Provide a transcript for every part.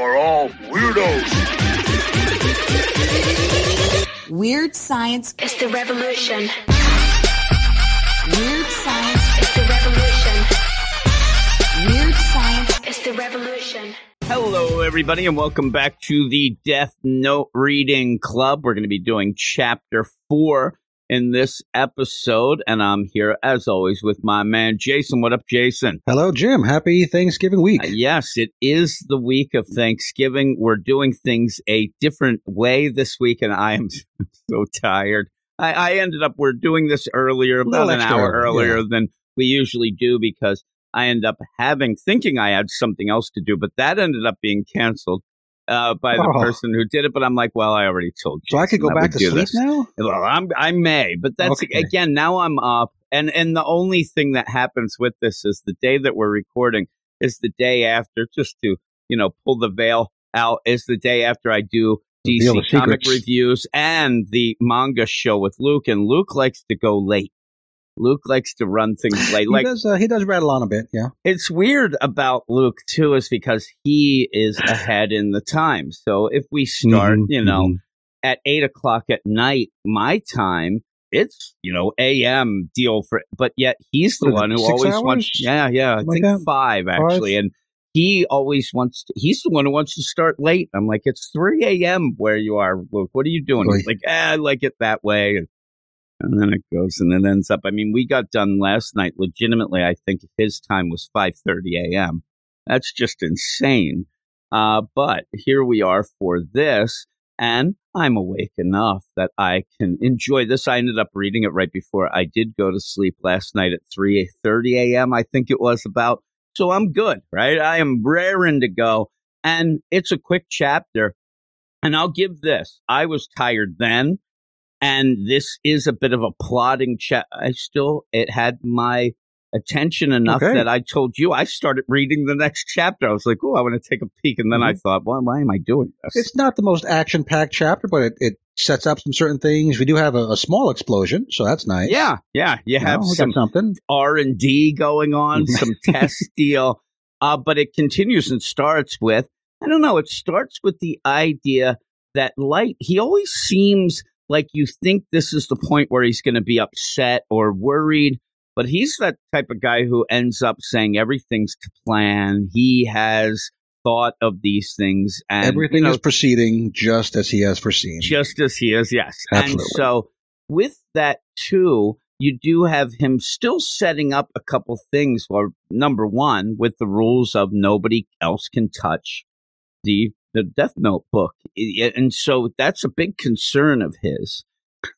are all weirdos. Weird Science is the revolution. Weird Science is the revolution. Weird Science is the revolution. Hello, everybody, and welcome back to the Death Note Reading Club. We're going to be doing Chapter 4 in this episode, and I'm here, as always, with my man, Jason. What up, Jason? Hello, Jim. Happy Thanksgiving week. Yes, it is the week of Thanksgiving. We're doing things a different way this week, and I am so tired. I ended up, we're doing this earlier, about an hour earlier than we usually do, because I ended up thinking I had something else to do, but that ended up being canceled by the person who did it. But I'm like, well, I already told you. So I could go back to sleep now? Well, I may, but that's, again, now I'm up. And the only thing that happens with this is the day that we're recording is the day after, just to, you know, pull the veil out, is the day after I do DC comic reviews and the manga show with Luke, and Luke likes to go late. Luke likes to run things late. Like, he does rattle on a bit, yeah. It's weird about Luke, too, is because he is ahead in the time. So if we start, at 8 o'clock at night, my time, it's, a.m. deal for it. But yet he's the one who always wants. Yeah. I think 5, actually. And he always wants to. He's the one who wants to start late. I'm like, it's 3 a.m. where you are, Luke. What are you doing? He's like, I like it that way. And then it goes, and it ends up. I mean, we got done last night. Legitimately, I think his time was 5:30 a.m. That's just insane. But here we are for this, and I'm awake enough that I can enjoy this. I ended up reading it right before I did go to sleep last night at 3:30 a.m. I think it was about. So I'm good, right? I am raring to go, and it's a quick chapter. And I'll give this. I was tired then. And this is a bit of a plodding chat. It had my attention enough that I told you I started reading the next chapter. I was like, I want to take a peek. And then I thought, why am I doing this? It's not the most action-packed chapter, but it sets up some certain things. We do have a small explosion, so that's nice. Yeah. You have something R&D going on, some test deal. But it continues and starts with, it starts with the idea that Light, he always seems like you think this is the point where he's going to be upset or worried, but he's that type of guy who ends up saying everything's to plan. He has thought of these things. And everything is proceeding just as he has foreseen. Just as he is, yes. Absolutely. And so with that, too, you do have him still setting up a couple things. Well, number one, with the rules of nobody else can touch the Death Note book. And so that's a big concern of his.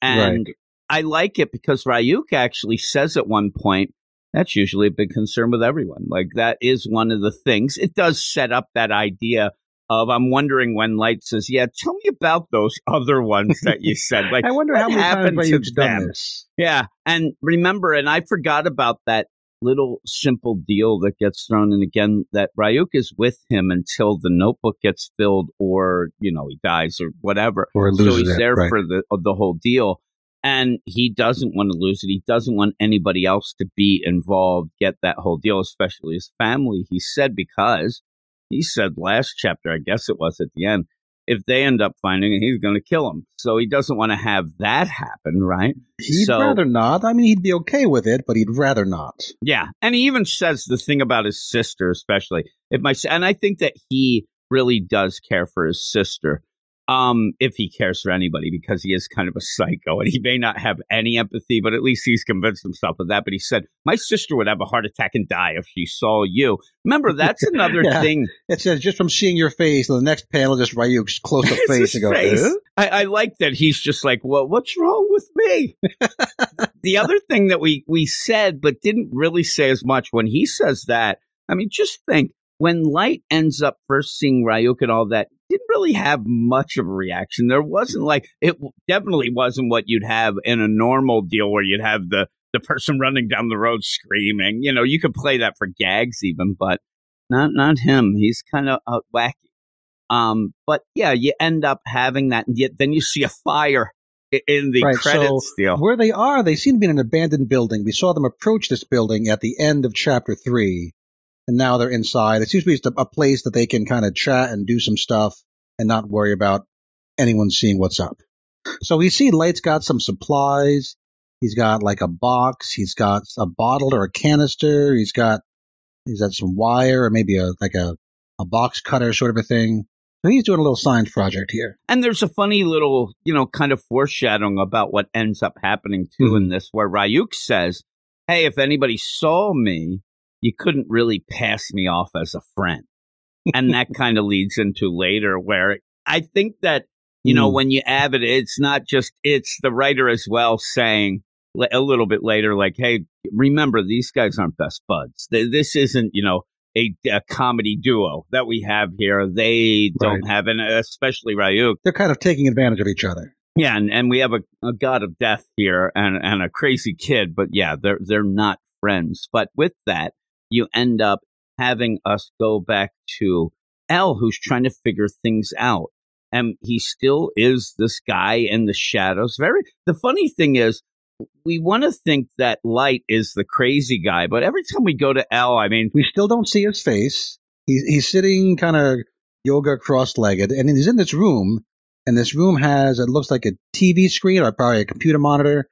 And I like it because Ryuk actually says at one point, that's usually a big concern with everyone. Like, that is one of the things. It does set up that idea of, I'm wondering when Light says, tell me about those other ones that you said. Like, I wonder how many times Ryuk's done this. Yeah. And remember, and I forgot about that little simple deal that gets thrown in again, that Ryuk is with him until the notebook gets filled, or he dies or whatever, or loses. So he's there for the whole deal, and he doesn't want to lose it. He doesn't want anybody else to be involved, get that whole deal, especially his family. He said, because he said last chapter, I guess it was at the end, if they end up finding it, he's going to kill him. So he doesn't want to have that happen, right? He'd rather not. I mean, he'd be okay with it, but he'd rather not. Yeah. And he even says the thing about his sister, especially. And I think that he really does care for his sister, if he cares for anybody, because he is kind of a psycho. And he may not have any empathy, but at least he's convinced himself of that. But he said, my sister would have a heart attack and die if she saw you. Remember, that's another thing. It says, just from seeing your face, the next panel, just Ryuk's close-up face. And go, eh? I like that he's just like, well, what's wrong with me? The other thing that we said but didn't really say as much, when he says that, I mean, just think, when Light ends up first seeing Ryuk and all that, didn't really have much of a reaction. There wasn't it definitely wasn't what you'd have in a normal deal where you'd have the person running down the road screaming. You could play that for gags even, but not him. He's kind of wacky. But yeah, you end up having that, and yet then you see a fire in the credits deal. Where they are, they seem to be in an abandoned building. We saw them approach this building at the end of chapter 3. and now they're inside. It seems to be just a place that they can kind of chat and do some stuff and not worry about anyone seeing what's up. So we see Light's got some supplies. He's got like a box. He's got a bottle or a canister. He's got some wire or maybe a box cutter sort of a thing. So he's doing a little science project here. And there's a funny little, kind of foreshadowing about what ends up happening too in this, where Ryuk says, hey, if anybody saw me, you couldn't really pass me off as a friend. And that kind of leads into later where I think that, when you have it, it's not just, it's the writer as well saying a little bit later, like, hey, remember, these guys aren't best buds. This isn't, a comedy duo that we have here. They don't have, and especially Ryuk. They're kind of taking advantage of each other. Yeah, and we have a god of death here and a crazy kid, but yeah, they're not friends. But with that, you end up having us go back to L, who's trying to figure things out. And he still is this guy in the shadows. The funny thing is, we want to think that Light is the crazy guy, but every time we go to L, we still don't see his face. He's sitting kind of yoga cross-legged, and he's in this room, and this room has, it looks like a TV screen or probably a computer monitor.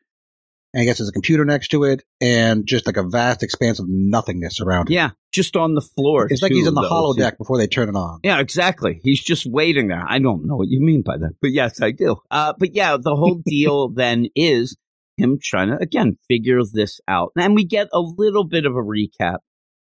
And I guess there's a computer next to it, and just like a vast expanse of nothingness around it. Yeah, just on the floor. It's like he's in the holodeck before they turn it on. Yeah, exactly. He's just waiting there. I don't know what you mean by that, but yes, I do. But yeah, the whole deal then is him trying to, again, figure this out. And we get a little bit of a recap,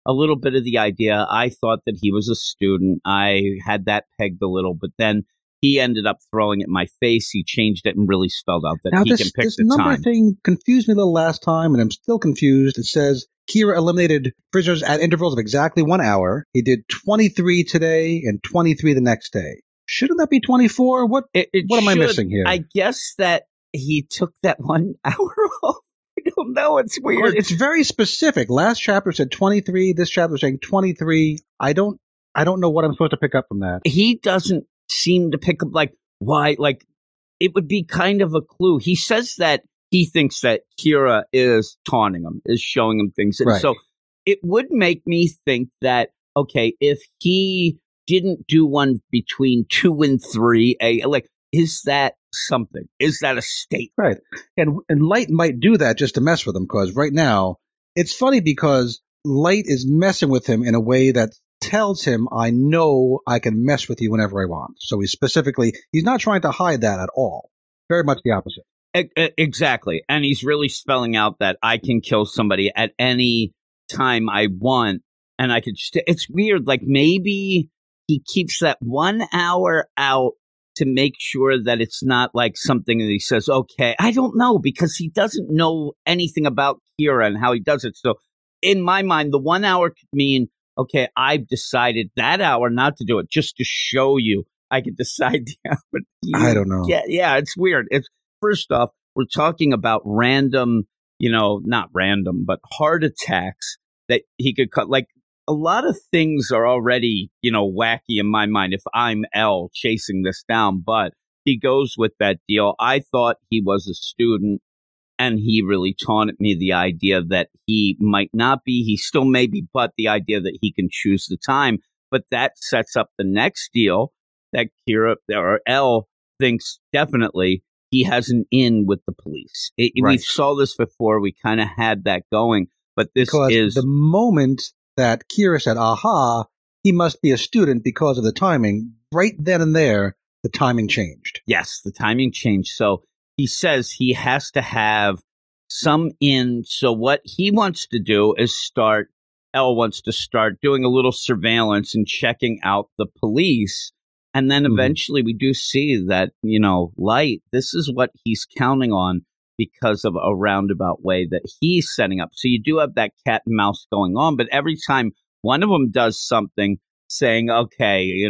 a little bit of the idea. I thought that he was a student. I had that pegged a little, but then he ended up throwing it in my face. He changed it and really spelled out that now he can pick the time. This number thing confused me a little last time, and I'm still confused. It says, Kira eliminated prisoners at intervals of exactly 1 hour. He did 23 today and 23 the next day. Shouldn't that be 24? What am I missing here? I guess that he took that 1 hour off. I don't know. It's weird. It's very specific. Last chapter said 23. This chapter is saying 23. I don't know what I'm supposed to pick up from that. He doesn't seem to pick up, like, why, like, it would be kind of a clue. He says that he thinks that Kira is taunting him, is showing him things. And so it would make me think that, okay, if he didn't do one between 2 and 3, is that something? Is that a state? Right. And Light might do that just to mess with him, because right now, it's funny because Light is messing with him in a way that tells him, I know I can mess with you whenever I want. So he's not trying to hide that at all. Very much the opposite. Exactly. And he's really spelling out that I can kill somebody at any time I want. And I could just, it's weird. Like, maybe he keeps that 1 hour out to make sure that it's not like something that he says, okay, I don't know, because he doesn't know anything about Kira and how he does it. So in my mind, the 1 hour could mean, okay, I've decided that hour not to do it, just to show you I could decide the hour. I don't know. Yeah, it's weird. It's, first off, we're talking about random, not random, but heart attacks that he could cut. Like, a lot of things are already, wacky in my mind if I'm L chasing this down, but he goes with that deal. I thought he was a student, and he really taunted me the idea that he might not be, he still may be, but the idea that he can choose the time. But that sets up the next deal that Kira, or L, thinks definitely he has an in with the police. We saw this before. We kind of had that going. But this is the moment that Kira said, aha, he must be a student because of the timing. Right then and there, the timing changed. Yes, the timing changed. So he says he has to have some in. So what he wants to do is L wants to start doing a little surveillance and checking out the police. And then eventually we do see that, Light, this is what he's counting on because of a roundabout way that he's setting up. So you do have that cat and mouse going on. But every time one of them does something saying, okay,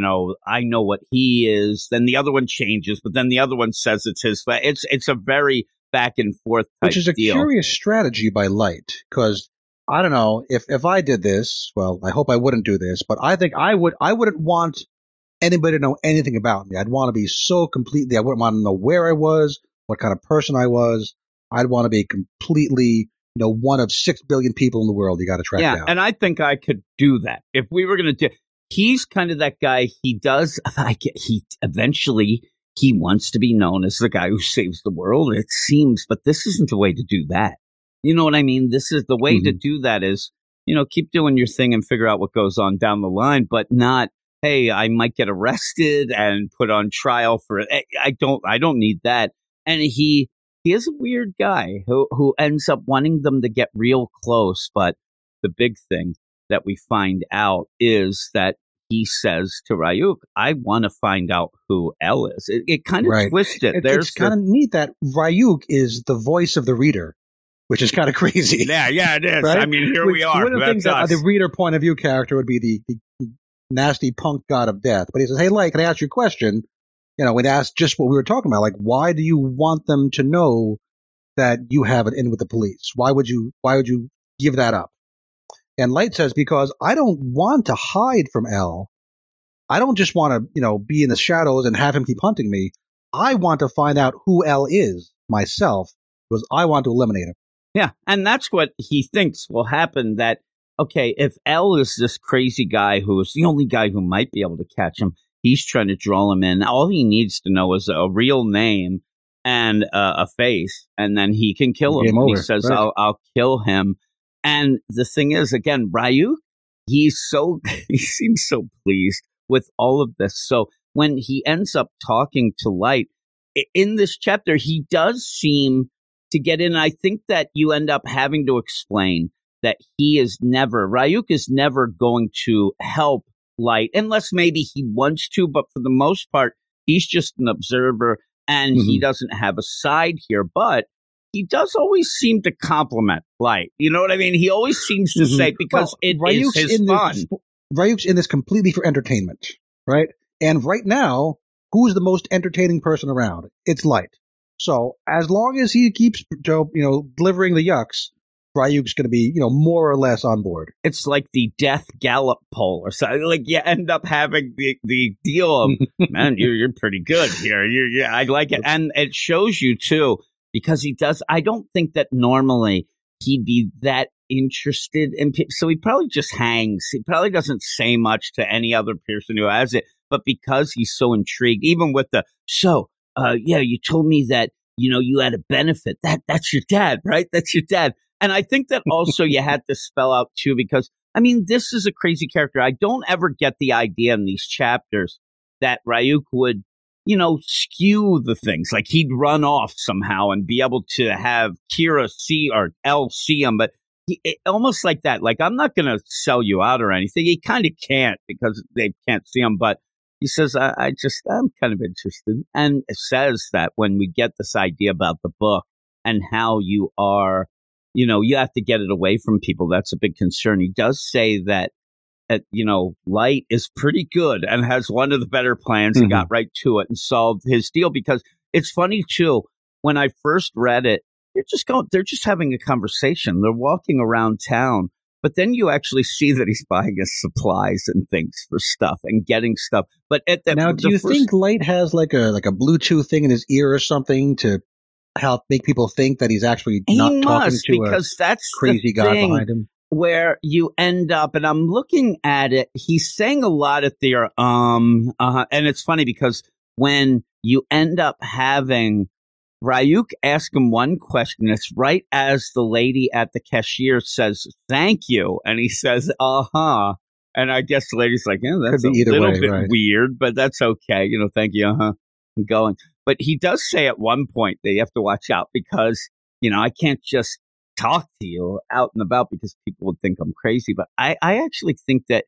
I know what he is, then the other one changes, but then the other one says it's his. It's a very back and forth type deal. Which is a curious strategy by Light, because I don't know, if I did this, well, I hope I wouldn't do this, but I think I wouldn't want anybody to know anything about me. I'd want to be so completely, I wouldn't want to know where I was, what kind of person I was. I'd want to be completely one of 6 billion people in the world you got to track down. Yeah, and I think I could do that. If we were going to do... He's kind of that guy, he wants to be known as the guy who saves the world, it seems, but this isn't the way to do that. You know what I mean? This is the way to do that is, keep doing your thing and figure out what goes on down the line, but not, hey, I might get arrested and put on trial for it. I don't need that. And he is a weird guy who ends up wanting them to get real close, but the big thing that we find out is that he says to Ryuk, I want to find out who L is. It kind of twists it. It's kind of neat that Ryuk is the voice of the reader, which is kind of crazy. Yeah, it is. Right? I mean, here we are. One of the things that the reader point of view character would be the nasty punk god of death. But he says, hey, Light, can I ask you a question? It asks just what we were talking about. Like, why do you want them to know that you have an in with the police? Why would you give that up? And Light says, because I don't want to hide from L. I don't just want to, be in the shadows and have him keep hunting me. I want to find out who L is myself, because I want to eliminate him. Yeah, and that's what he thinks will happen, that, okay, if L is this crazy guy who is the only guy who might be able to catch him, he's trying to draw him in. All he needs to know is a real name and a face, and then he can kill him. He says, right. I'll kill him. And the thing is, again, Ryuk, he seems so pleased with all of this. So when he ends up talking to Light in this chapter, he does seem to get in. I think that you end up having to explain that Ryuk is never going to help Light, unless maybe he wants to. But for the most part, he's just an observer and he doesn't have a side here. But he does always seem to compliment Light. You know what I mean? He always seems to say, because Ryuk's is his fun. Ryuk's in this completely for entertainment, right? And right now, who's the most entertaining person around? It's Light. So as long as he keeps, delivering the yucks, Ryuk's going to be, more or less on board. It's like the death gallop poll or something. Like, you end up having the deal of, man, you're pretty good here. Yeah, I like it. And it shows you, too. Because he does, I don't think that normally he'd be that interested in people. So he probably just hangs. He probably doesn't say much to any other person who has it. But because he's so intrigued, even with you told me that, you had a benefit. That's your dad, right? That's your dad. And I think that also you had to spell out too, because, I mean, this is a crazy character. I don't ever get the idea in these chapters that Ryuk would skew the things. Like, he'd run off somehow and be able to have Kira see or L see him, but almost like that. Like, I'm not going to sell you out or anything. He kind of can't, because they can't see him, but he says, I'm kind of interested. And it says that when we get this idea about the book and how you are, you have to get it away from people. That's a big concern. He does say that Light is pretty good and has one of the better plans and got right to it and solved his deal. Because it's funny, too, when I first read it, they're just having a conversation. They're walking around town. But then you actually see that he's buying his supplies and things for stuff and getting stuff. But do you think Light has like a Bluetooth thing in his ear or something to help make people think that he's actually talking to a crazy guy behind him? Where you end up, and I'm looking at it, he's saying a lot of their, and it's funny because when you end up having Ryuk ask him one question, it's right as the lady at the cashier says, thank you. And he says, uh-huh. And I guess the lady's like, that's a little bit weird, but that's okay. Thank you, uh-huh. I'm going. But he does say at one point that you have to watch out because, I can't just talk to you out and about because people would think I'm crazy. But I actually think that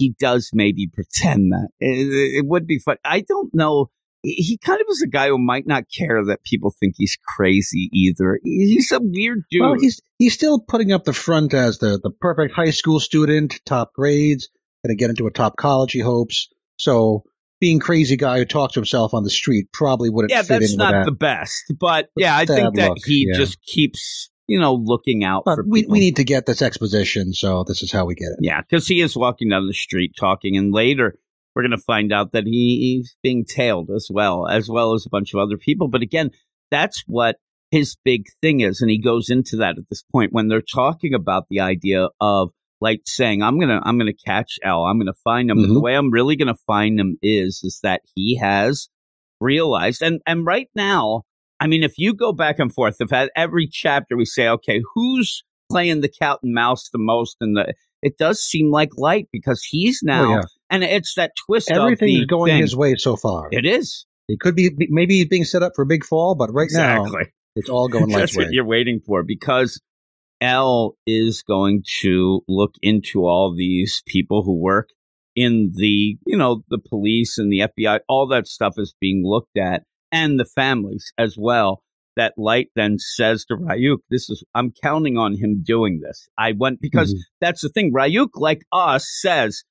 he does maybe pretend that. It would be fun. I don't know. He kind of is a guy who might not care that people think he's crazy either. He's a weird dude. Well, he's still putting up the front as the perfect high school student, top grades, going to get into a top college, he hopes. So being crazy guy who talks to himself on the street probably wouldn't fit in with that. Yeah, that's not the best. But yeah, I think that he just keeps looking out for people. We need to get this exposition, so this is how we get it. Yeah, because he is walking down the street talking, and later we're going to find out that he's being tailed as well as a bunch of other people. But again, that's what his big thing is, and he goes into that at this point when they're talking about the idea of Light saying, I'm gonna catch L, I'm gonna find him. Mm-hmm. But the way I'm really gonna find him is that he has realized, and right now, I mean, if you go back and forth, if at every chapter we say, okay, who's playing the cat and mouse the most, and it does seem like Light, because he's now, and it's that twist. Everything is going his way so far. It is. It could be maybe he's being set up for a big fall, but right now it's all going Light's way. That's what you're waiting for, because L is going to look into all these people who work in the, you know, the police and the FBI, all that stuff is being looked at, and the families as well. That Light then says to Ryuk, I'm counting on him doing this. Because that's the thing. Ryuk, like us, says,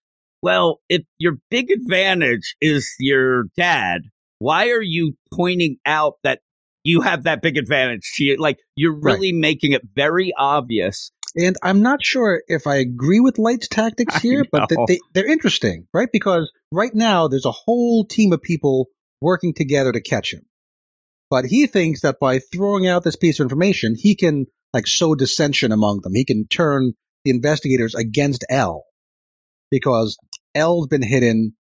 well, if your big advantage is your dad, why are you pointing out that you have that big advantage to you? Like, you're really making it very obvious. And I'm not sure if I agree with Light's tactics here, but they're interesting, right? Because right now there's a whole team of people working together to catch him. But he thinks that by throwing out this piece of information, he can, like, sow dissension among them. He can turn the investigators against L, because L's been hidden.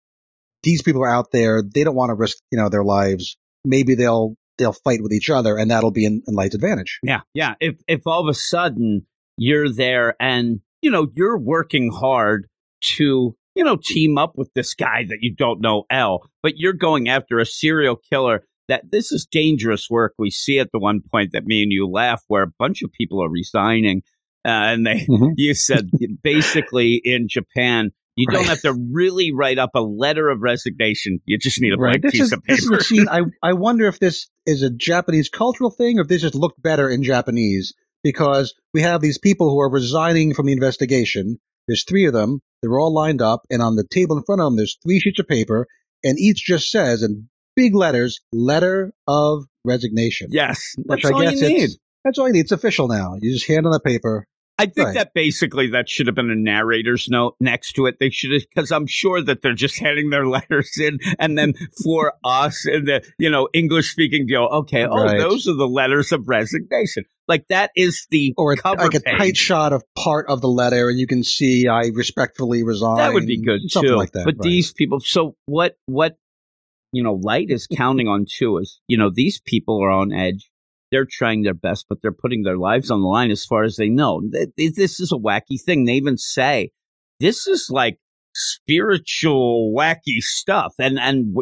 These people are out there. They don't want to risk, you know, their lives. Maybe they'll fight with each other, and that'll be in Light's advantage. Yeah, yeah. If all of a sudden you're there and, you know, you're working hard to, you know, team up with this guy that you don't know, L, but you're going after a serial killer. That this is dangerous work. We see at the one point that me and you laugh, where a bunch of people are resigning, and they. Mm-hmm. You said basically in Japan, you don't have to really write up a letter of resignation. You just need a blank piece of paper. This is, I wonder if this is a Japanese cultural thing, or if this just looked better in Japanese, because we have these people who are resigning from the investigation. There's three of them. They're all lined up, and on the table in front of them, there's three sheets of paper, and each just says big letters, letter of resignation. Yes, that's all you need. That's all you need. It's official now. You just hand on the paper. I think that basically that should have been a narrator's note next to it. They should have, because I'm sure that they're just handing their letters in, and then for us in the, you know, English speaking deal, those are the letters of resignation. Like, that is the cover like page. A tight shot of part of the letter, and you can see I respectfully resign. That would be good something too. Like that. But these people. So what? You know, Light is counting on too is, you know, these people are on edge. They're trying their best, but they're putting their lives on the line as far as they know. This is a wacky thing. They even say this is like spiritual wacky stuff, and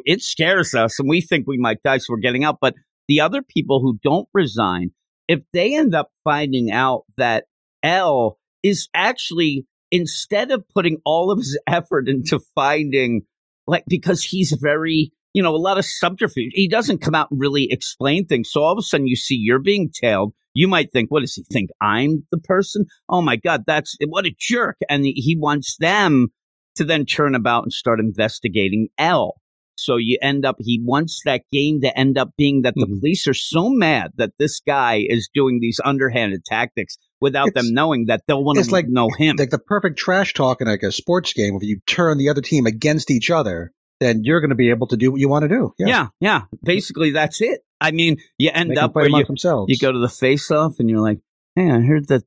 it scares us, and we think we might die, so we're getting out. But the other people who don't resign, if they end up finding out that L is actually, instead of putting all of his effort into finding, like, because he's very, you know, a lot of subterfuge. He doesn't come out and really explain things. So all of a sudden you see you're being tailed. You might think, what does he think? I'm the person? Oh, my God, what a jerk. And he wants them to then turn about and start investigating L. So you end up, he wants that game to end up being that the police are so mad that this guy is doing these underhanded tactics without them knowing that they'll want to know him. It's like the perfect trash talk in like a sports game. If you turn the other team against each other, then you're going to be able to do what you want to do. Yeah. Yeah. Basically, that's it. I mean, you end up where you go to the face-off, and you're like, hey, I heard that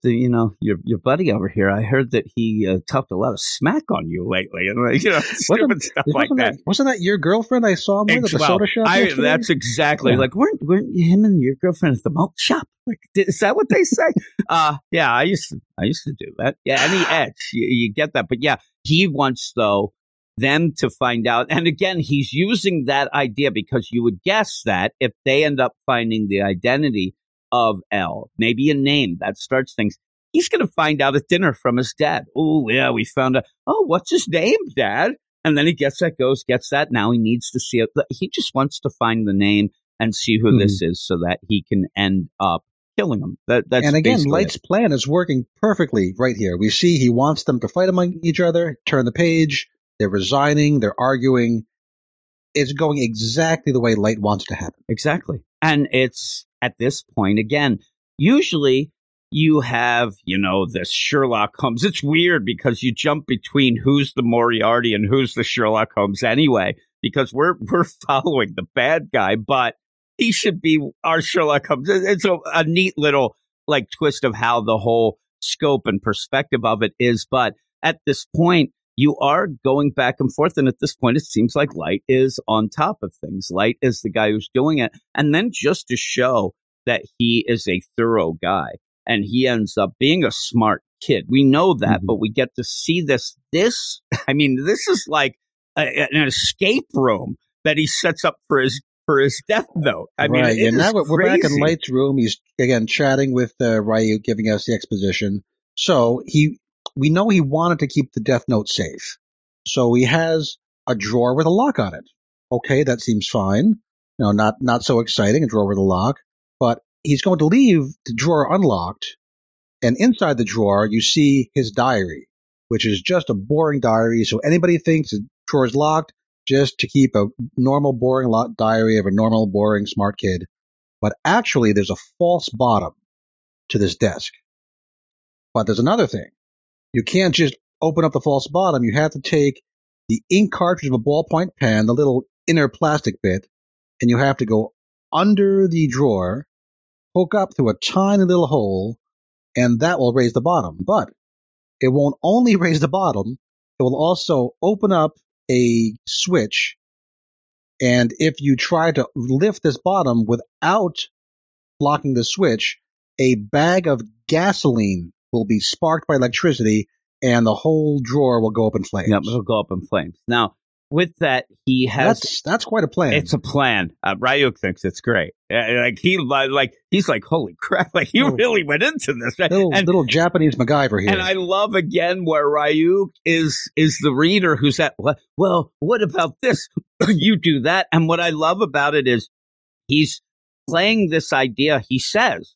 your buddy over here, I heard that he talked a lot of smack on you lately, and like, you know, stupid stuff like that. Wasn't that your girlfriend I saw him with at the soda shop? That's exactly like weren't him and your girlfriend at the milk shop? Like, is that what they say? Yeah, I used to do that. Yeah, any edge, you get that, but yeah, he wants though them to find out, and again, he's using that idea because you would guess that if they end up finding the identity of L, maybe a name that starts things, he's going to find out at dinner from his dad. Oh, yeah, we found out. Oh, what's his name, Dad? And then he gets that. Now he needs to see it. He just wants to find the name and see who this is so that he can end up killing him. And again, Light's plan is working perfectly right here. We see he wants them to fight among each other, turn the page. They're resigning. They're arguing. It's going exactly the way Light wants it to happen. Exactly. And it's at this point, again, usually you have, you know, this Sherlock Holmes. It's weird because you jump between who's the Moriarty and who's the Sherlock Holmes anyway, because we're following the bad guy. But He should be our Sherlock Holmes. It's a neat little like twist of how the whole scope and perspective of it is. But at this point, you are going back and forth. And at this point, it seems like Light is on top of things. Light is the guy who's doing it. And then just to show that he is a thorough guy and he ends up being a smart kid. We know that, but we get to see this. This is like an escape room that he sets up for his Death Note. We're back in Light's room. He's again chatting with Ryuk, giving us the exposition. So we know he wanted to keep the Death Note safe. So he has a drawer with a lock on it. Okay, that seems fine. No, not so exciting, a drawer with a lock. But he's going to leave the drawer unlocked, and inside the drawer you see his diary, which is just a boring diary. So anybody thinks the drawer is locked just to keep a normal, boring diary of a normal, boring, smart kid. But actually, there's a false bottom to this desk. But there's another thing. You can't just open up the false bottom. You have to take the ink cartridge of a ballpoint pen, the little inner plastic bit, and you have to go under the drawer, poke up through a tiny little hole, and that will raise the bottom. But it won't only raise the bottom. It will also open up a switch, and if you try to lift this bottom without blocking the switch, a bag of gasoline will be sparked by electricity, and the whole drawer will go up in flames. Yep, it'll go up in flames. Now, with that, he has... That's quite a plan. It's a plan. Ryuk thinks it's great. He's like, holy crap, really went into this. Little Japanese MacGyver here. And I love, again, where Ryuk is the reader who's at, well, what about this? You do that. And what I love about it is he's playing this idea. He says,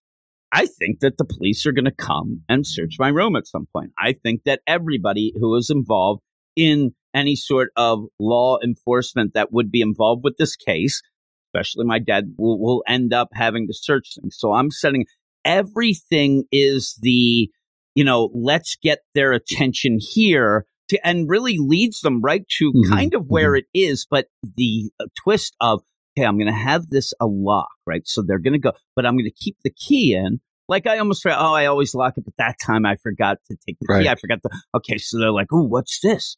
I think that the police are going to come and search my room at some point. I think that everybody who is involved in any sort of law enforcement that would be involved with this case, especially my dad, will end up having to search things. So I'm setting everything is the, let's get their attention here and really leads them right to kind of where it is. But the twist of, okay, I'm going to have this a lock, right? So they're going to go, but I'm going to keep the key in. Like I almost forgot, I always lock it, but that time I forgot to take the key. I forgot okay, so they're like, ooh, what's this?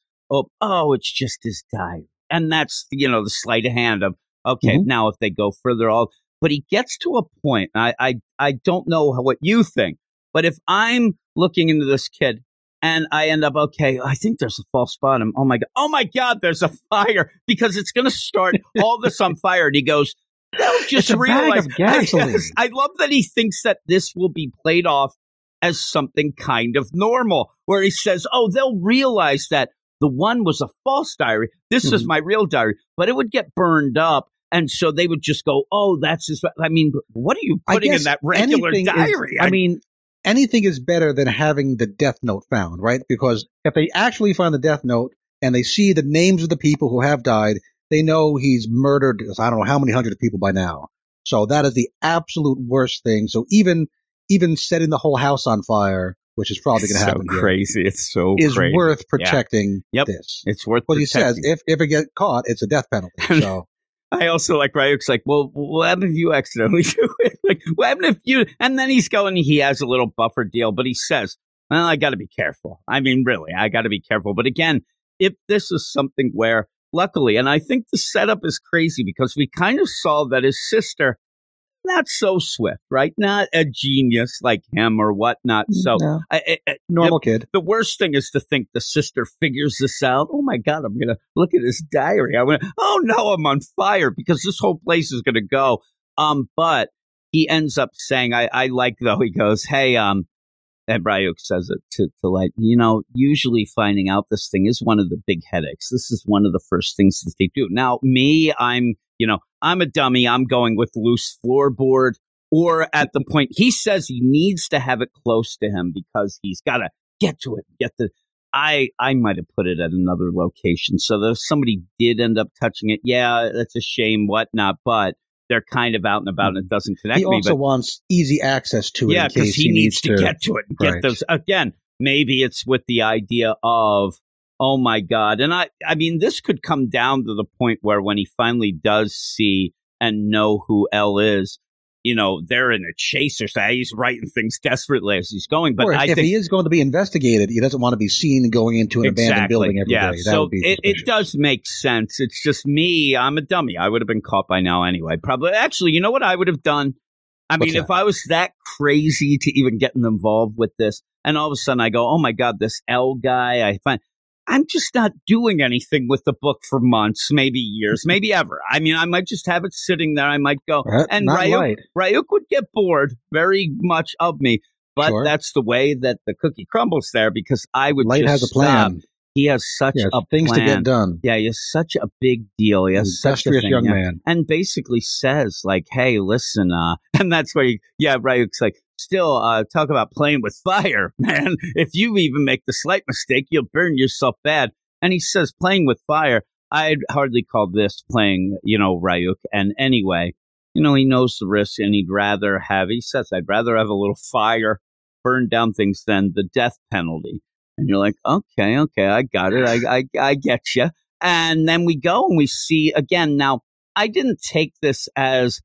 Oh, it's just his diary. And that's, the sleight of hand of, okay, now if they go further, but he gets to a point, I don't know what you think, but if I'm looking into this kid and I end up, okay, I think there's a false bottom. Oh my God, there's a fire because it's going to start all this on fire. And he goes, they'll just realize. I love that he thinks that this will be played off as something kind of normal where he says, oh, they'll realize that. The one was a false diary. This is my real diary, but it would get burned up. And so they would just go, oh, that's his. What are you putting in that regular diary? Anything is better than having the Death Note found, right? Because if they actually find the Death Note and they see the names of the people who have died, they know he's murdered, I don't know how many hundred people by now. So that is the absolute worst thing. So even setting the whole house on fire, which is probably going to happen. So crazy. It's so crazy. It's worth protecting this. It's worth protecting. But he says, if it gets caught, it's a death penalty. So I also like Ryuk's like, well, what happened if you accidentally do it? Like, what happened if you? And then he has a little buffer deal, but he says, well, I got to be careful. I got to be careful. But again, if this is something where luckily, and I think the setup is crazy because we kind of saw that his sister, not so swift, right? Not a genius like him or whatnot. So no. Normal kid. The worst thing is to think the sister figures this out. Oh my God, I'm going to look at his diary. Oh no, I'm on fire because this whole place is going to go. But he ends up saying, I like though, he goes, hey, and Ryuk says it to Light, usually finding out this thing is one of the big headaches. This is one of the first things that they do. Now, me, I'm a dummy. I'm going with loose floorboard or at the point he says he needs to have it close to him because he's got to get to it. I might have put it at another location. So that if somebody did end up touching it, yeah, that's a shame, whatnot. But they're kind of out and about and it doesn't connect me. He also wants easy access to it. Yeah, because he needs to get to it and get those. Again, maybe it's with the idea of, oh my God. And this could come down to the point where when he finally does see and know who L is. You know, they're in a chase or something. He's writing things desperately as he's going. But I think if he is going to be investigated, he doesn't want to be seen going into an abandoned building every day. That so it does make sense. It's just me. I'm a dummy. I would have been caught by now anyway. Probably. Actually, you know what I would have done? I mean, if I was that crazy to even get involved with this, and all of a sudden I go, oh, my God, this L guy, I'm just not doing anything with the book for months, maybe years, maybe ever. I mean, I might just have it sitting there. I might go. And Ryuk would get bored very much of me. But that's the way that the cookie crumbles there, because I would Light just has a plan. Stop. He has such a things plan. To get done. Yeah, he has such a big deal. He has such a thing, young man. And basically says, like, hey, listen, and that's where, Ryuk's like, still talk about playing with fire, man. If you even make the slight mistake, you'll burn yourself bad. And he says, playing with fire, I'd hardly call this playing, Ryuk. And anyway, he knows the risk, and I'd rather have a little fire burn down things than the death penalty. And you're like, okay, I got it. I get you. And then we go and we see again. Now, I didn't take this as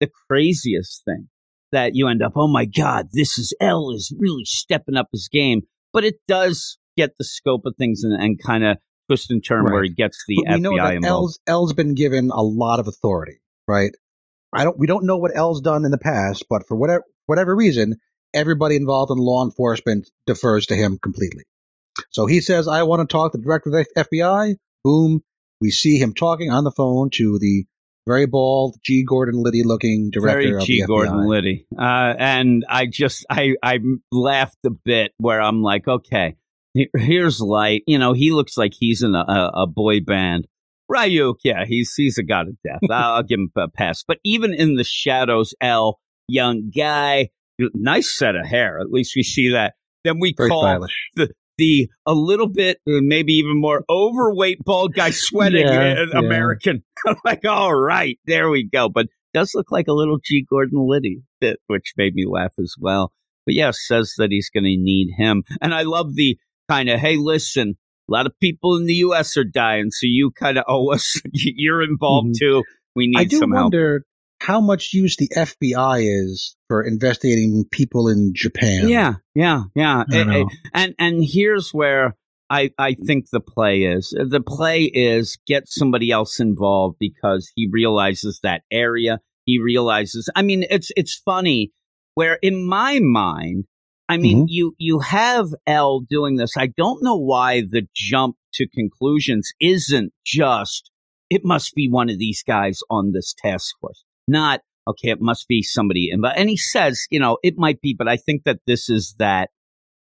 the craziest thing that you end up, oh, my God, this is L is really stepping up his game. But it does get the scope of things and kind of twist and turn where he gets the FBI involved. L's been given a lot of authority, right? We don't know what L's done in the past, but for whatever reason, everybody involved in law enforcement defers to him completely. So he says, I want to talk to the director of the FBI. Boom. We see him talking on the phone to the very bald, G. Gordon Liddy looking director of the FBI. Very G. Gordon Liddy. And I laughed a bit where I'm like, okay, here's Light. He looks like he's in a boy band. Ryuk, he's a god of death. I'll give him a pass. But even in the shadows, L, young guy, nice set of hair. At least we see that. Then we very call the a little bit, maybe even more overweight bald guy sweating American. I'm like, all right, there we go. But does look like a little G. Gordon Liddy bit, which made me laugh as well. But says that he's going to need him. And I love the kind of, hey, listen, a lot of people in the U.S. are dying, so you kind of owe us. You're involved too. We need some help. How much use the FBI is for investigating people in Japan. Yeah. And here's where I think the play is. The play is get somebody else involved because he realizes that area. He realizes, I mean, it's funny where in my mind, I mean, you have L doing this. I don't know why the jump to conclusions isn't just, it must be one of these guys on this task force. Not, okay, it must be somebody. And he says, it might be, but I think that this is that,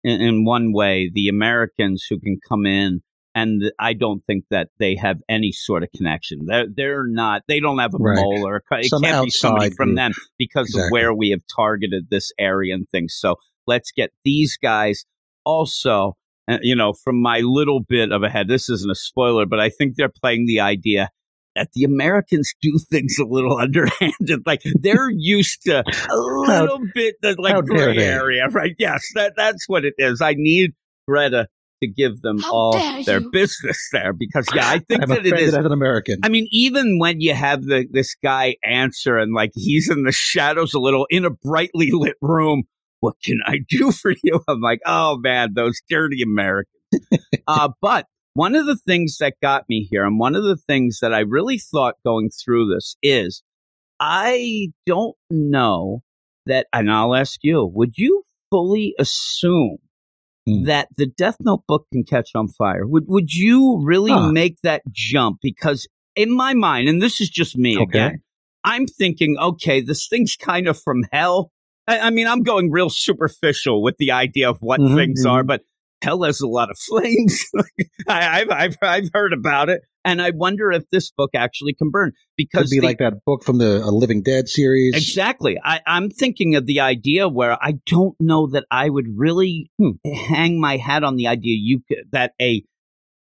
in one way, the Americans who can come in, and I don't think that they have any sort of connection. They're not, they don't have a mole or it can't be somebody from them because of where we have targeted this area and things. So let's get these guys also, from my little bit of a head, this isn't a spoiler, but I think they're playing the idea that the Americans do things a little underhanded, like they're used to a little bit of like gray area, right? Yes, that's what it is. I need Greta to give them all their business there because I think that it is as an American. I mean, even when you have this guy answer and like he's in the shadows a little in a brightly lit room, what can I do for you? I'm like, oh man, those dirty Americans. But one of the things that got me here, and one of the things that I really thought going through this is, I don't know that, and I'll ask you, would you fully assume that the Death Note book can catch on fire? Would you really make that jump? Because in my mind, and this is just me again, I'm thinking, okay, this thing's kind of from hell. I mean, I'm going real superficial with the idea of what things are, but hell has a lot of flames. I've heard about it, and I wonder if this book actually can burn. Because could be like that book from the Living Dead series. Exactly. I'm thinking of the idea where I don't know that I would really hang my hat on the idea that a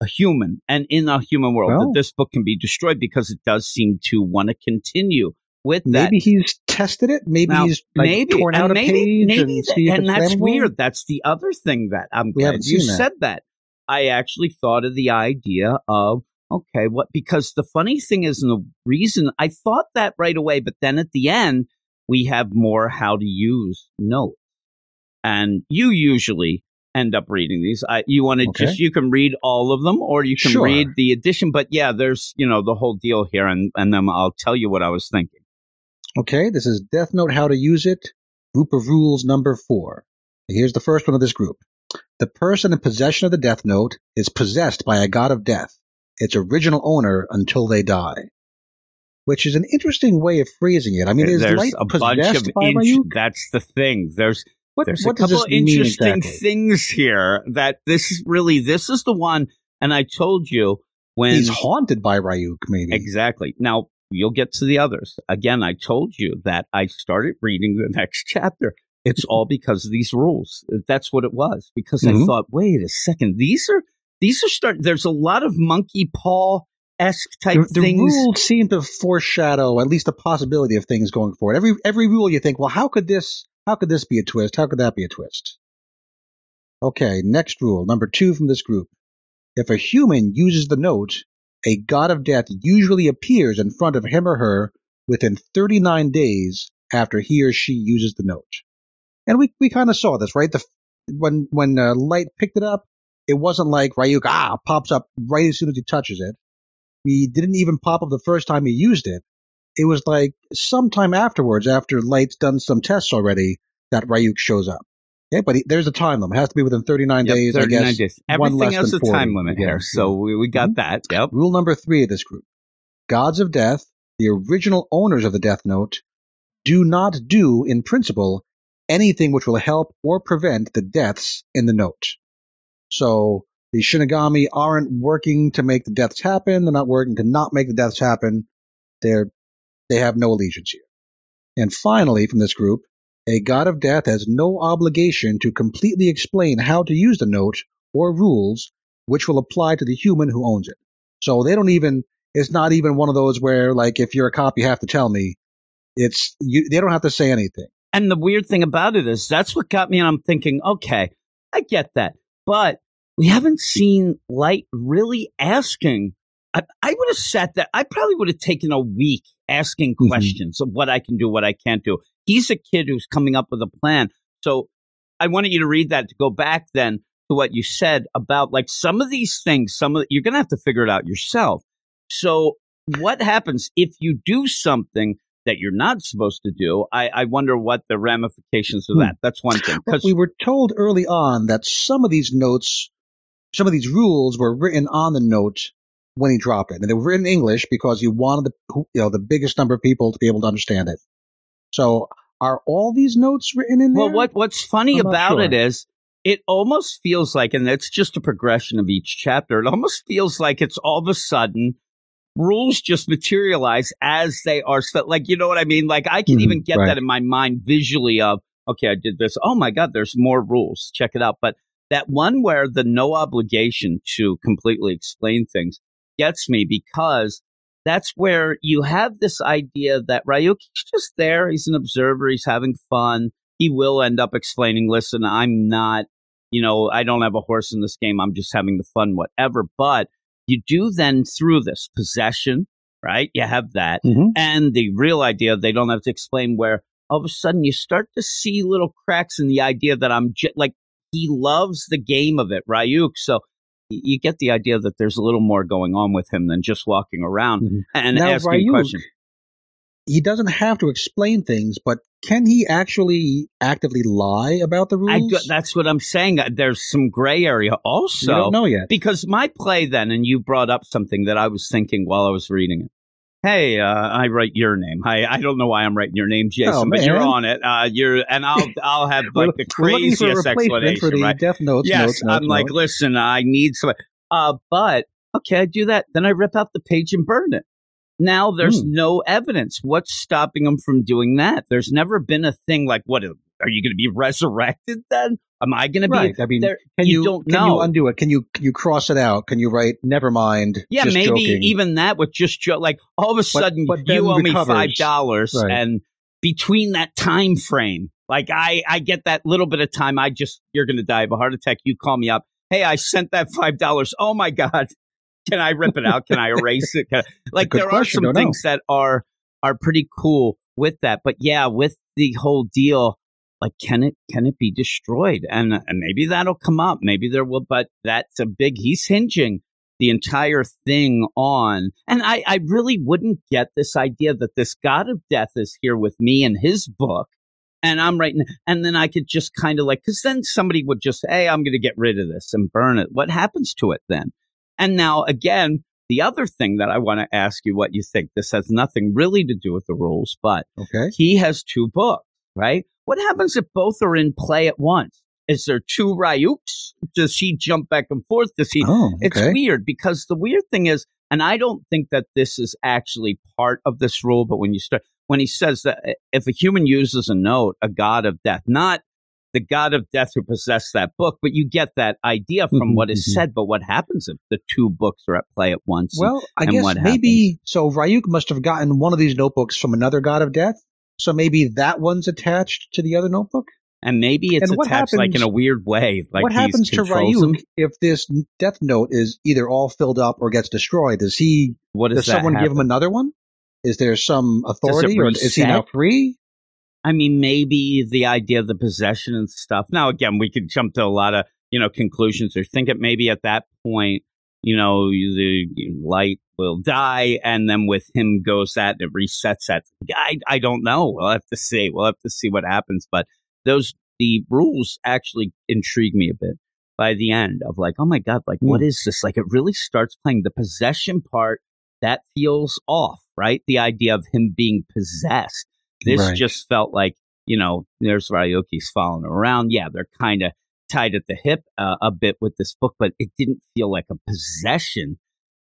human, and in a human world, that this book can be destroyed because it does seem to want to continue with that. Maybe he's tested it. Maybe he's torn out a page. And that's weird. That's the other thing that I'm glad you said that. I actually thought of the idea of okay, what? Because the funny thing is, and the reason I thought that right away, but then at the end, we have more how to use notes. And you usually end up reading these. You want to just, you can read all of them, or you can read the edition. But yeah, there's, you know, the whole deal here. And then I'll tell you what I was thinking. Okay, this is Death Note, How to Use It, Group of Rules number 4. Here's the first one of this group. The person in possession of the Death Note is possessed by a god of death, its original owner, until they die. Which is an interesting way of phrasing it. I mean, is Light possessed by Ryuk? That's the thing. There's a couple of interesting things here. That this is the one, and I told you when... He's haunted by Ryuk, maybe. Exactly. Now, you'll get to the others. Again, I told you that I started reading the next chapter. It's all because of these rules. That's what it was. Because I thought, wait a second, these are starting. There's a lot of monkey paw-esque type things. The rules seem to foreshadow at least the possibility of things going forward. Every rule you think, well, how could this be a twist? How could that be a twist? Okay, next rule, number 2 from this group. If a human uses the note, a god of death usually appears in front of him or her within 39 days after he or she uses the note. And we kind of saw this, right? When Light picked it up, it wasn't like Ryuk pops up right as soon as he touches it. He didn't even pop up the first time he used it. It was like sometime afterwards, after Light's done some tests already, that Ryuk shows up. Okay, but there's a time limit. It has to be within 39 days, 39 I guess. Days. Everything else is a time limit here, so we got that. Yep. Rule number 3 of this group. Gods of death, the original owners of the Death Note, do not do, in principle, anything which will help or prevent the deaths in the note. So the Shinigami aren't working to make the deaths happen. They're not working to not make the deaths happen. They have no allegiance here. And finally, from this group, a god of death has no obligation to completely explain how to use the note or rules which will apply to the human who owns it. So they don't even, it's not even one of those where, like, if you're a cop, you have to tell me. They don't have to say anything. And the weird thing about it is that's what got me, and I'm thinking, okay, I get that. But we haven't seen Light really asking. I would have sat there. I probably would have taken a week asking questions of what I can do, what I can't do. He's a kid who's coming up with a plan. So I wanted you to read that, to go back then to what you said about, like, some of these things, you're going to have to figure it out yourself. So what happens if you do something that you're not supposed to do? I wonder what the ramifications of that. That's one thing. Well, we were told early on that some of these rules were written on the note when he dropped it. And they were written in English because he wanted the biggest number of people to be able to understand it. So are all these notes written in there? Well, what's funny about it is it almost feels like, and it's just a progression of each chapter, it almost feels like it's all of a sudden rules just materialize as they are. Like, you know what I mean? Like, I can even get that in my mind visually of, okay, I did this. Oh, my God, there's more rules. Check it out. But that one where the no obligation to completely explain things gets me, because that's where you have this idea that Ryuki's just there. He's an observer. He's having fun. He will end up explaining, listen, I'm not, I don't have a horse in this game. I'm just having the fun, whatever. But you do then through this possession, right? You have that. And the real idea, they don't have to explain, where all of a sudden you start to see little cracks in the idea that he loves the game of it, Ryuk. So you get the idea that there's a little more going on with him than just walking around and asking Ryuk, questions. He doesn't have to explain things, but can he actually actively lie about the rules? That's what I'm saying. There's some gray area also. You don't know yet. Because my play then, and you brought up something that I was thinking while I was reading it. Hey, I write your name. I don't know why I'm writing your name, Jason, but you're on it. I'll have like the craziest explanation, for the right? Death Notes, notes. Listen, I need somebody. But okay, I do that. Then I rip out the page and burn it. Now there's no evidence. What's stopping him from doing that? There's never been a thing like, what are you going to be resurrected then? Am I going to be? I mean, can you undo it? Can you cross it out? Can you write never mind? Yeah, just maybe joking. Even that with just like all of a sudden but you owe me $5, and between that time frame, like I get that little bit of time. You're going to die of a heart attack. You call me up. Hey, I sent that $5. Oh my God. Can I rip it out? Can I erase it? Like, there are some things that are pretty cool with that. But yeah, with the whole deal, like, can it be destroyed? And maybe that'll come up. Maybe there will. But that's a big, he's hinging the entire thing on. And I really wouldn't get this idea that this God of Death is here with me in his book. And I'm writing, and then I could just kind of like, because then somebody would just, hey, I'm going to get rid of this and burn it. What happens to it then? And now, again, the other thing that I want to ask you what you think. This has nothing really to do with the rules, but okay, he has two books, right? What happens if both are in play at once? Is there two Ryuks? Does she jump back and forth? Does he? Oh, okay. It's weird, because the weird thing is, and I don't think that this is actually part of this rule, but when you start, when he says that if a human uses a note, a God of Death, not the God of Death who possessed that book, but you get that idea from what is said. But what happens if the two books are at play at once? Well, I guess maybe, so Ryuk must have gotten one of these notebooks from another God of Death. So maybe that one's attached to the other notebook. And maybe it's attached like in a weird way. Like, what happens to Ryuk if this Death Note is either all filled up or gets destroyed? Does he? What does someone give him another one? Is there some authority, or is he now free? I mean, maybe the idea of the possession and stuff. Now, again, we could jump to a lot of, you know, conclusions, or think it maybe at that point, you know, the Light will die, and then with him goes that, it resets that. I don't know. We'll have to see. We'll have to see what happens, but the rules actually intrigue me a bit by the end of like, oh my God, like what is this? Like, it really starts playing the possession part that feels off, right? The idea of him being possessed. This just felt like, you know, there's Ryuki's following around. Yeah, they're kind of tied at the hip a bit with this book, but it didn't feel like a possession.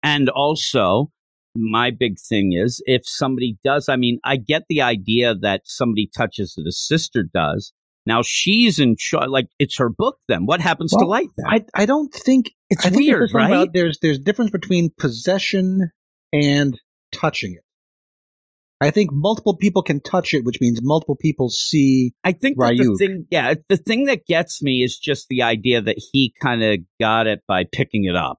And also, my big thing is if somebody does, I mean, I get the idea that somebody touches it, his sister does. Now she's in charge. Like, it's her book. Then what happens to Light? Then I don't think it's weird, right? About, there's difference between possession and touching it. I think multiple people can touch it, which means multiple people see. I think that the thing that gets me is just the idea that he kind of got it by picking it up,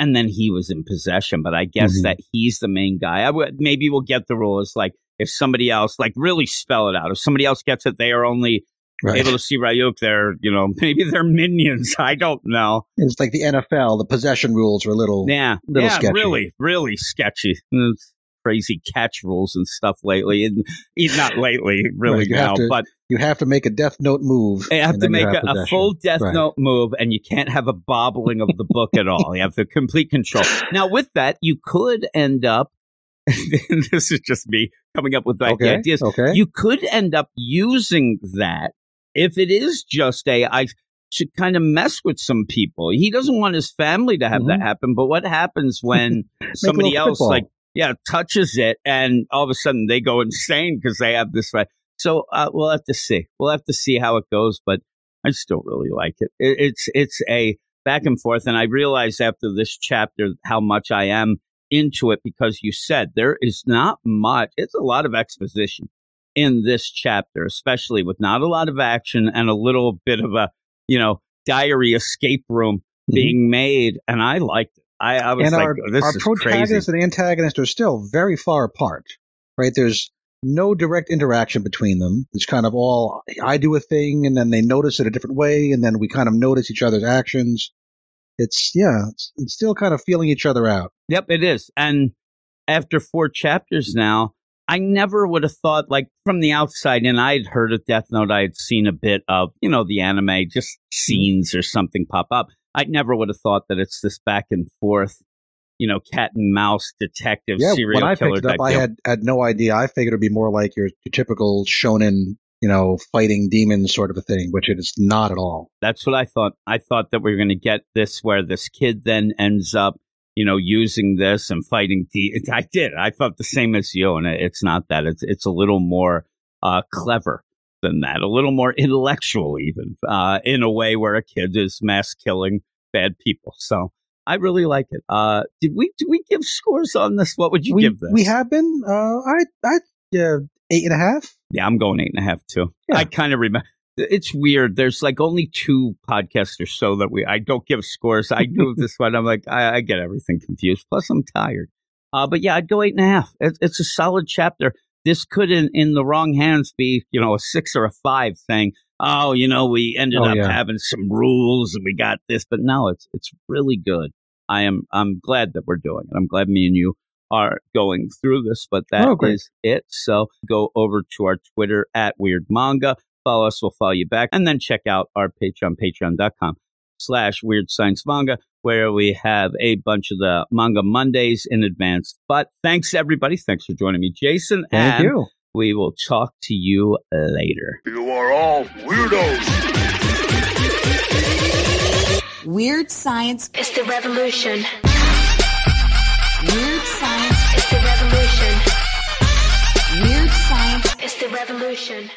and then he was in possession. But I guess that he's the main guy. Maybe we'll get the rule. It's like if somebody else, like, really spell it out. If somebody else gets it, they are only able to see Ryuk. They're, you know, maybe they're minions. I don't know. It's like the NFL. The possession rules were little sketchy. Really, really sketchy. It's crazy catch rules and stuff lately. And not lately, really now. But you have to make a Death Note move. You have to make a full Death Note move, and you can't have a bobbling of the book at all. You have the complete control. Now, with that, you could end up, and this is just me coming up with the ideas, you could end up using that. If it is just I should kind of mess with some people. He doesn't want his family to have that happen. But what happens when somebody else touches it, and all of a sudden they go insane because they have this right? So we'll have to see. We'll have to see how it goes. But I still really like it. It's a back and forth. And I realized after this chapter how much I am into it, because you said there is not much. It's a lot of exposition in this chapter, especially with not a lot of action and a little bit of a, you know, diary escape room being made. And I liked it. I was like, this is crazy. Our protagonist and antagonist are still very far apart, right? There's no direct interaction between them. It's kind of all, I do a thing, and then they notice it a different way, and then we kind of notice each other's actions. It's still kind of feeling each other out. Yep, it is. And after 4 chapters now, I never would have thought, like, from the outside, and I'd heard of Death Note, I had seen a bit of, you know, the anime, just scenes or something pop up. I never would have thought that it's this back and forth, you know, cat and mouse detective serial killer. When I picked it up, I had no idea. I figured it would be more like your typical shonen, you know, fighting demons sort of a thing, which it is not at all. That's what I thought. I thought that we were going to get this where this kid then ends up, you know, using this and fighting. I thought the same as you, and it's not that. It's a little more clever than that, a little more intellectual even, in a way where a kid is mass killing bad people. So I really like it. Did we give scores on this? What would you give this? We have been. I 8.5. Yeah, I'm going 8.5 too. Yeah. I kind of remember. It's weird. There's like only two podcasts or so that I don't give scores. I do this one. I'm like, I get everything confused. Plus, I'm tired. But yeah, I'd go 8.5. It's a solid chapter. This could, in the wrong hands, be, you know, a 6 or a 5 thing. Oh, you know, we ended up having some rules and we got this. But no, it's really good. I'm glad that we're doing it. I'm glad me and you are going through this, but that is it. So go over to our Twitter at Weird Manga. Follow us, we'll follow you back. And then check out our Patreon, patreon.com/Weird Science Manga, where we have a bunch of the Manga Mondays in advance. But thanks, everybody. Thanks for joining me, Jason. Thank you. We will talk to you later. You are all weirdos. Weird Science is the revolution. Weird Science is the revolution. Weird Science is the revolution.